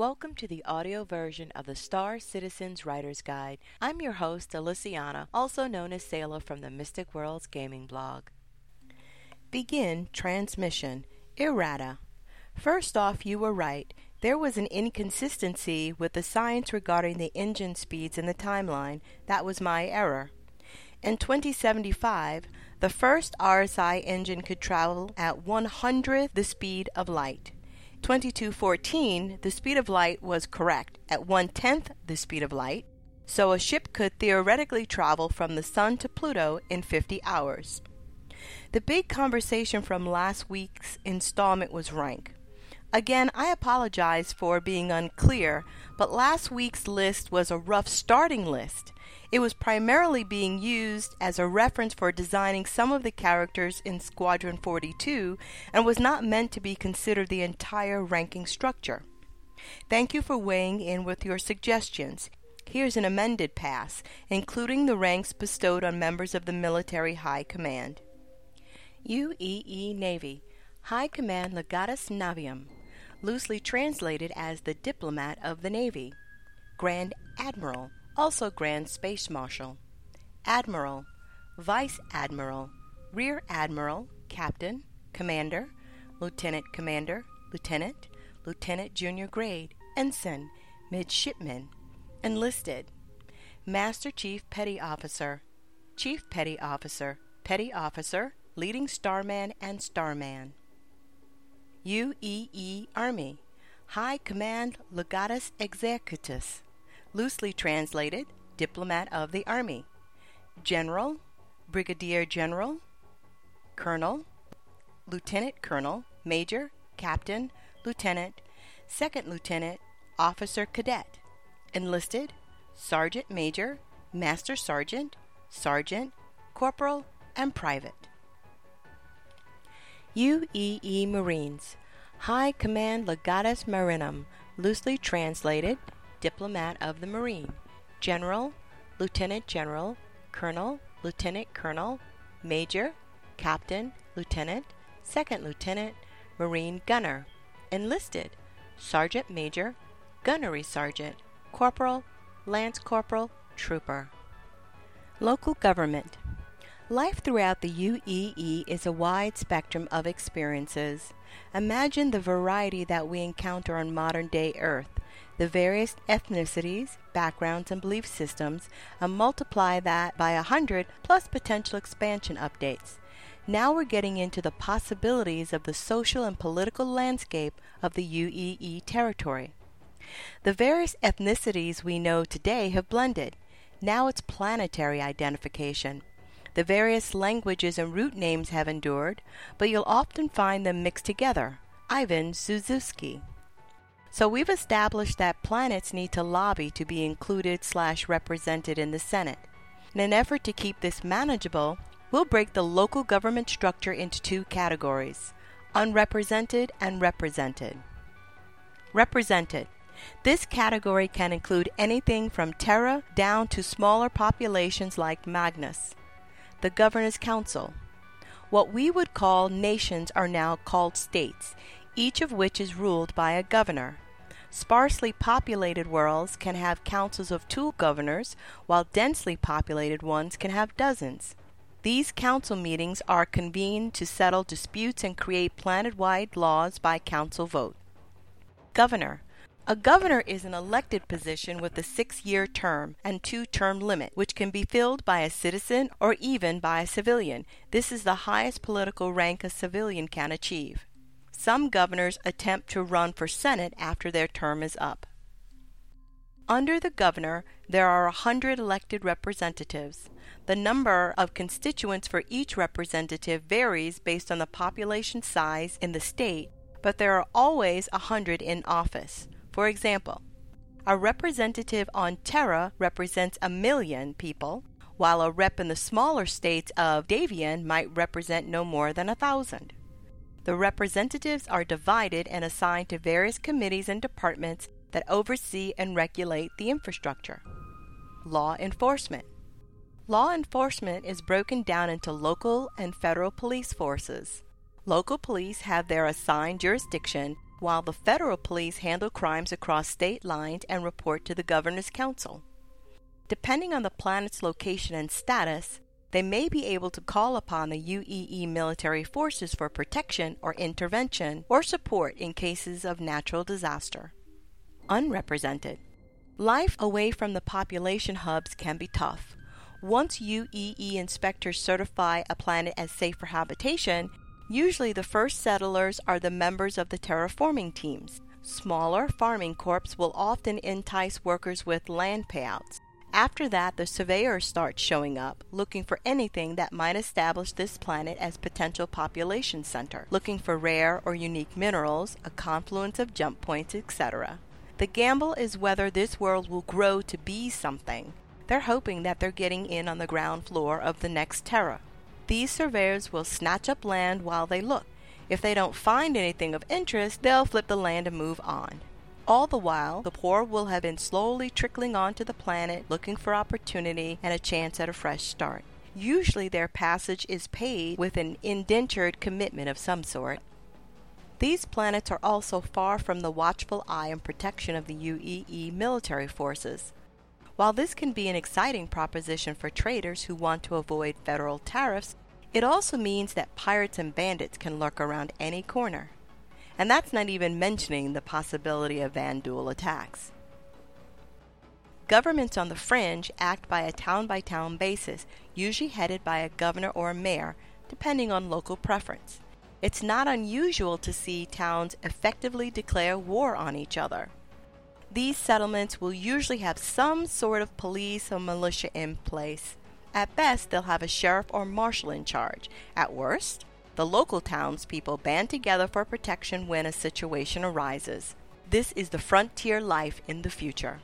Welcome to the audio version of the Star Citizen's Writer's Guide. I'm your host, Aliciana, also known as Sayla from the Mystic Worlds Gaming Blog. Begin transmission. Errata. First off, you were right. There was an inconsistency with the science regarding the engine speeds in the timeline. That was my error. In 2075, the first RSI engine could travel at 1/100th the speed of light. 2214, the speed of light was correct, at 1/10th the speed of light, so a ship could theoretically travel from the Sun to Pluto in 50 hours. The big conversation from last week's installment was rank. Again, I apologize for being unclear, but last week's list was a rough starting list. It was primarily being used as a reference for designing some of the characters in Squadron 42 and was not meant to be considered the entire ranking structure. Thank you for weighing in with your suggestions. Here's an amended pass, including the ranks bestowed on members of the military high command. UEE Navy, High Command Legatus Navium, loosely translated as the Diplomat of the Navy. Grand Admiral, also Grand Space Marshal. Admiral, Vice Admiral, Rear Admiral, Captain, Commander, Lieutenant Commander, Lieutenant, Lieutenant Junior Grade, Ensign, Midshipman, Enlisted. Master Chief Petty Officer, Chief Petty Officer, Petty Officer, Leading Starman and Starman. UEE Army, High Command Legatus Executus, loosely translated, Diplomat of the Army. General, Brigadier General, Colonel, Lieutenant Colonel, Major, Captain, Lieutenant, Second Lieutenant, Officer Cadet. Enlisted, Sergeant Major, Master Sergeant, Sergeant, Corporal, and Private. UEE Marines, High Command Legatus Marinum, loosely translated, Diplomat of the Marine. General, Lieutenant General, Colonel, Lieutenant Colonel, Major, Captain, Lieutenant, Second Lieutenant, Marine Gunner. Enlisted, Sergeant Major, Gunnery Sergeant, Corporal, Lance Corporal, Trooper. Local Government. Life throughout the UEE is a wide spectrum of experiences. Imagine the variety that we encounter on modern-day Earth. The various ethnicities, backgrounds, and belief systems, and multiply that by 100 plus potential expansion updates. Now we're getting into the possibilities of the social and political landscape of the UEE territory. The various ethnicities we know today have blended. Now it's planetary identification. The various languages and root names have endured, but you'll often find them mixed together. Ivan Suzuki. So we've established that planets need to lobby to be included/represented in the Senate. In an effort to keep this manageable, we'll break the local government structure into two categories: unrepresented and represented. Represented. This category can include anything from Terra down to smaller populations like Magnus. The Governor's Council. What we would call nations are now called states, each of which is ruled by a governor. Sparsely populated worlds can have councils of 2 governors, while densely populated ones can have dozens. These council meetings are convened to settle disputes and create planet-wide laws by council vote. Governor. A governor is an elected position with a 6-year term and 2-term limit, which can be filled by a citizen or even by a civilian. This is the highest political rank a civilian can achieve. Some governors attempt to run for Senate after their term is up. Under the governor, there are 100 elected representatives. The number of constituents for each representative varies based on the population size in the state, but there are always 100 in office. For example, a representative on Terra represents 1,000,000 people, while a rep in the smaller states of Davian might represent no more than 1,000. The representatives are divided and assigned to various committees and departments that oversee and regulate the infrastructure. Law enforcement. Law enforcement is broken down into local and federal police forces. Local police have their assigned jurisdiction while the federal police handle crimes across state lines and report to the Governor's Council. Depending on the planet's location and status, they may be able to call upon the UEE military forces for protection or intervention or support in cases of natural disaster. Unrepresented. Life away from the population hubs can be tough. Once UEE inspectors certify a planet as safe for habitation, usually the first settlers are the members of the terraforming teams. Smaller farming corps will often entice workers with land payouts. After that, the surveyors start showing up, looking for anything that might establish this planet as potential population center, looking for rare or unique minerals, a confluence of jump points, etc. The gamble is whether this world will grow to be something. They're hoping that they're getting in on the ground floor of the next Terra. These surveyors will snatch up land while they look. If they don't find anything of interest, they'll flip the land and move on. All the while, the poor will have been slowly trickling onto the planet, looking for opportunity and a chance at a fresh start. Usually their passage is paid with an indentured commitment of some sort. These planets are also far from the watchful eye and protection of the UEE military forces. While this can be an exciting proposition for traders who want to avoid federal tariffs, it also means that pirates and bandits can lurk around any corner. And that's not even mentioning the possibility of Vanduul attacks. Governments on the fringe act by a town-by-town basis, usually headed by a governor or a mayor, depending on local preference. It's not unusual to see towns effectively declare war on each other. These settlements will usually have some sort of police or militia in place. At best, they'll have a sheriff or marshal in charge. At worst, the local townspeople band together for protection when a situation arises. This is the frontier life in the future.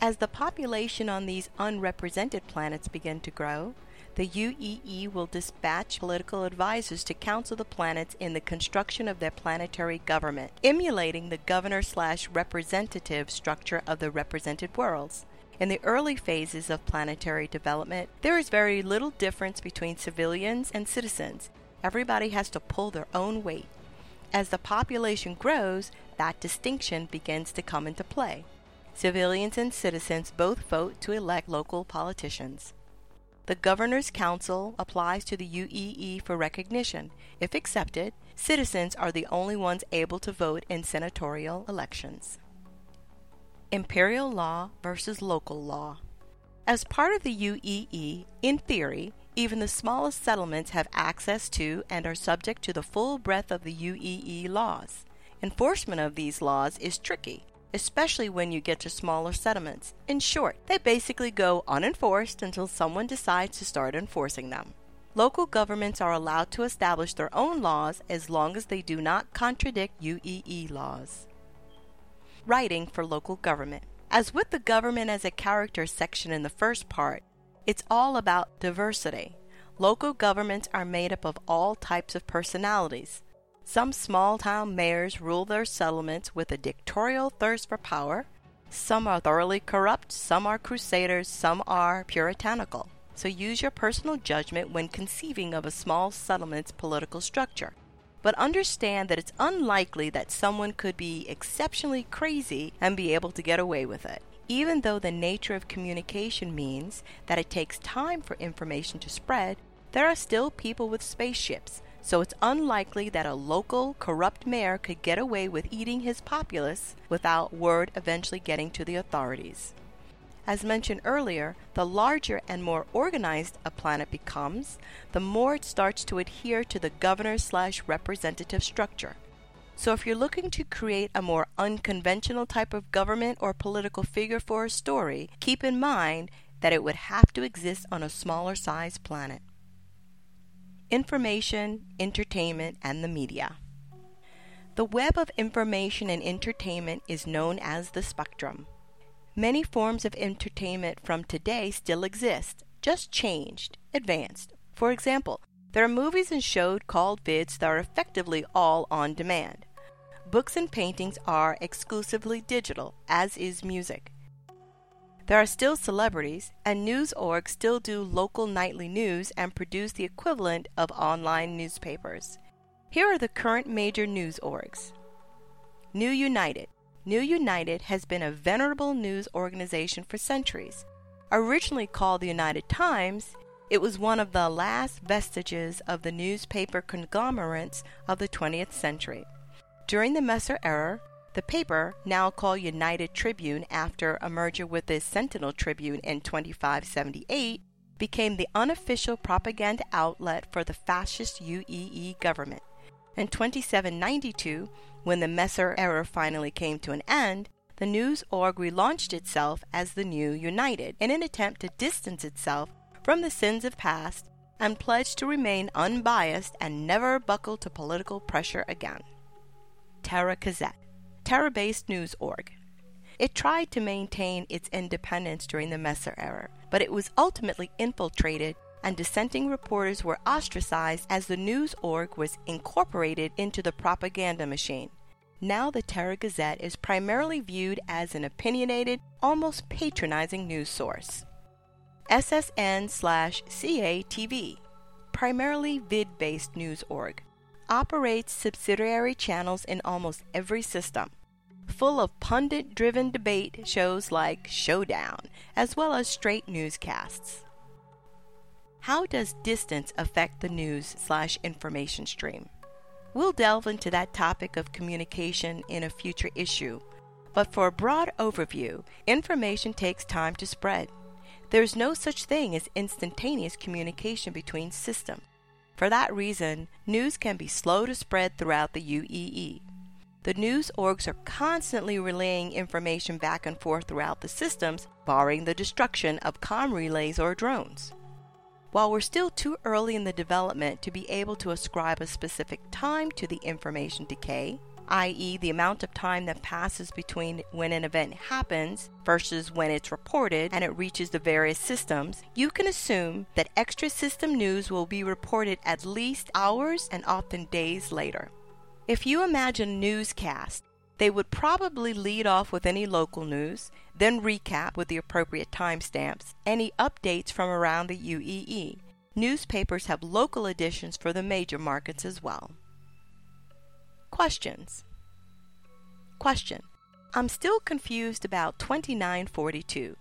As the population on these unrepresented planets begin to grow, the UEE will dispatch political advisors to counsel the planets in the construction of their planetary government, emulating the governor/representative structure of the represented worlds. In the early phases of planetary development, there is very little difference between civilians and citizens. Everybody has to pull their own weight. As the population grows, that distinction begins to come into play. Civilians and citizens both vote to elect local politicians. The Governor's Council applies to the UEE for recognition. If accepted, citizens are the only ones able to vote in senatorial elections. Imperial law versus local law. As part of the UEE, in theory, even the smallest settlements have access to and are subject to the full breadth of the UEE laws. Enforcement of these laws is tricky, especially when you get to smaller settlements. In short, they basically go unenforced until someone decides to start enforcing them. Local governments are allowed to establish their own laws as long as they do not contradict UEE laws. Writing for local government. As with the government as a character section in the first part, it's all about diversity. Local governments are made up of all types of personalities. Some small-town mayors rule their settlements with a dictatorial thirst for power. Some are thoroughly corrupt, some are crusaders, some are puritanical. So use your personal judgment when conceiving of a small settlement's political structure. But understand that it's unlikely that someone could be exceptionally crazy and be able to get away with it. Even though the nature of communication means that it takes time for information to spread, there are still people with spaceships, so it's unlikely that a local, corrupt mayor could get away with eating his populace without word eventually getting to the authorities. As mentioned earlier, the larger and more organized a planet becomes, the more it starts to adhere to the governor/representative structure. So if you're looking to create a more unconventional type of government or political figure for a story, keep in mind that it would have to exist on a smaller-sized planet. Information, entertainment, and the media. The web of information and entertainment is known as the spectrum. Many forms of entertainment from today still exist, just changed, advanced. For example, there are movies and shows called vids that are effectively all on demand. Books and paintings are exclusively digital, as is music. There are still celebrities, and news orgs still do local nightly news and produce the equivalent of online newspapers. Here are the current major news orgs. New United. New United has been a venerable news organization for centuries. Originally called the United Times, it was one of the last vestiges of the newspaper conglomerates of the 20th century. During the Messer era, the paper, now called United Tribune after a merger with the Sentinel Tribune in 2578, became the unofficial propaganda outlet for the fascist UEE government. In 2792, when the Messer era finally came to an end, the news org relaunched itself as the New United in an attempt to distance itself from the sins of past and pledged to remain unbiased and never buckle to political pressure again. Terra Gazette, Terra-based news org. It tried to maintain its independence during the Messer era, but it was ultimately infiltrated and dissenting reporters were ostracized as the news org was incorporated into the propaganda machine. Now the Terra Gazette is primarily viewed as an opinionated, almost patronizing news source. SSN/CATV, primarily vid-based news org, operates subsidiary channels in almost every system, full of pundit-driven debate shows like Showdown, as well as straight newscasts. How does distance affect the news/information stream? We'll delve into that topic of communication in a future issue, but for a broad overview, information takes time to spread. There's no such thing as instantaneous communication between systems. For that reason, news can be slow to spread throughout the UEE. The news orgs are constantly relaying information back and forth throughout the systems, barring the destruction of comm relays or drones. While we're still too early in the development to be able to ascribe a specific time to the information decay, i.e. the amount of time that passes between when an event happens versus when it's reported and it reaches the various systems, you can assume that extra system news will be reported at least hours and often days later. If you imagine newscasts, they would probably lead off with any local news, then recap with the appropriate timestamps any updates from around the UEE. Newspapers have local editions for the major markets as well. Questions. Question. I'm still confused about 2942.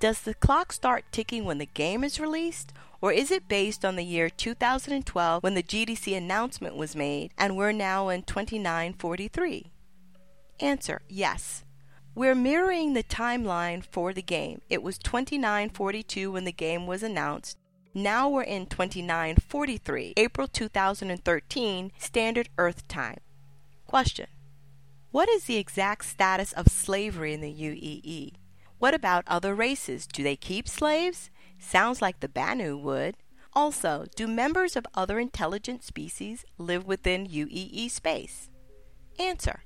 Does the clock start ticking when the game is released, or is it based on the year 2012 when the GDC announcement was made and we're now in 2943? Answer, yes. We're mirroring the timeline for the game. It was 2942 when the game was announced. Now we're in 2943, April 2013, Standard Earth Time. Question. What is the exact status of slavery in the UEE? What about other races? Do they keep slaves? Sounds like the Banu would. Also, do members of other intelligent species live within UEE space? Answer.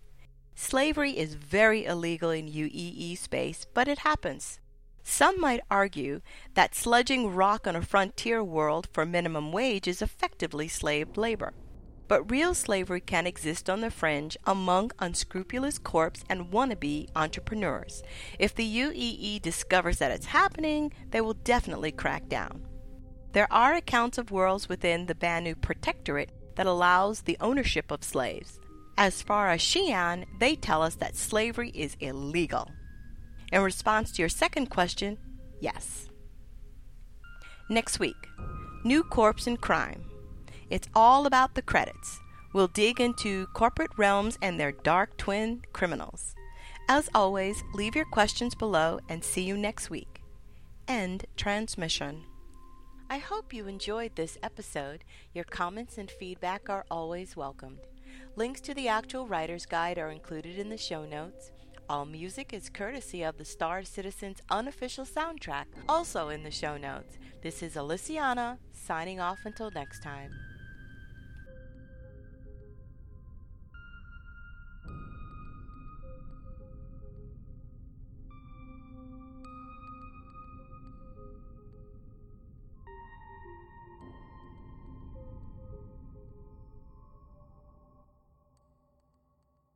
Slavery is very illegal in UEE space, but it happens. Some might argue that sludging rock on a frontier world for minimum wage is effectively slave labor. But real slavery can exist on the fringe among unscrupulous corps and wannabe entrepreneurs. If the UEE discovers that it's happening, they will definitely crack down. There are accounts of worlds within the Banu Protectorate that allows the ownership of slaves. As far as Xi'an, they tell us that slavery is illegal. In response to your second question, yes. Next week, New Corps and Crime. It's all about the credits. We'll dig into corporate realms and their dark twin criminals. As always, leave your questions below and see you next week. End transmission. I hope you enjoyed this episode. Your comments and feedback are always welcomed. Links to the actual writer's guide are included in the show notes. All music is courtesy of the Star Citizen's unofficial soundtrack, also in the show notes. This is Aliciana, signing off until next time.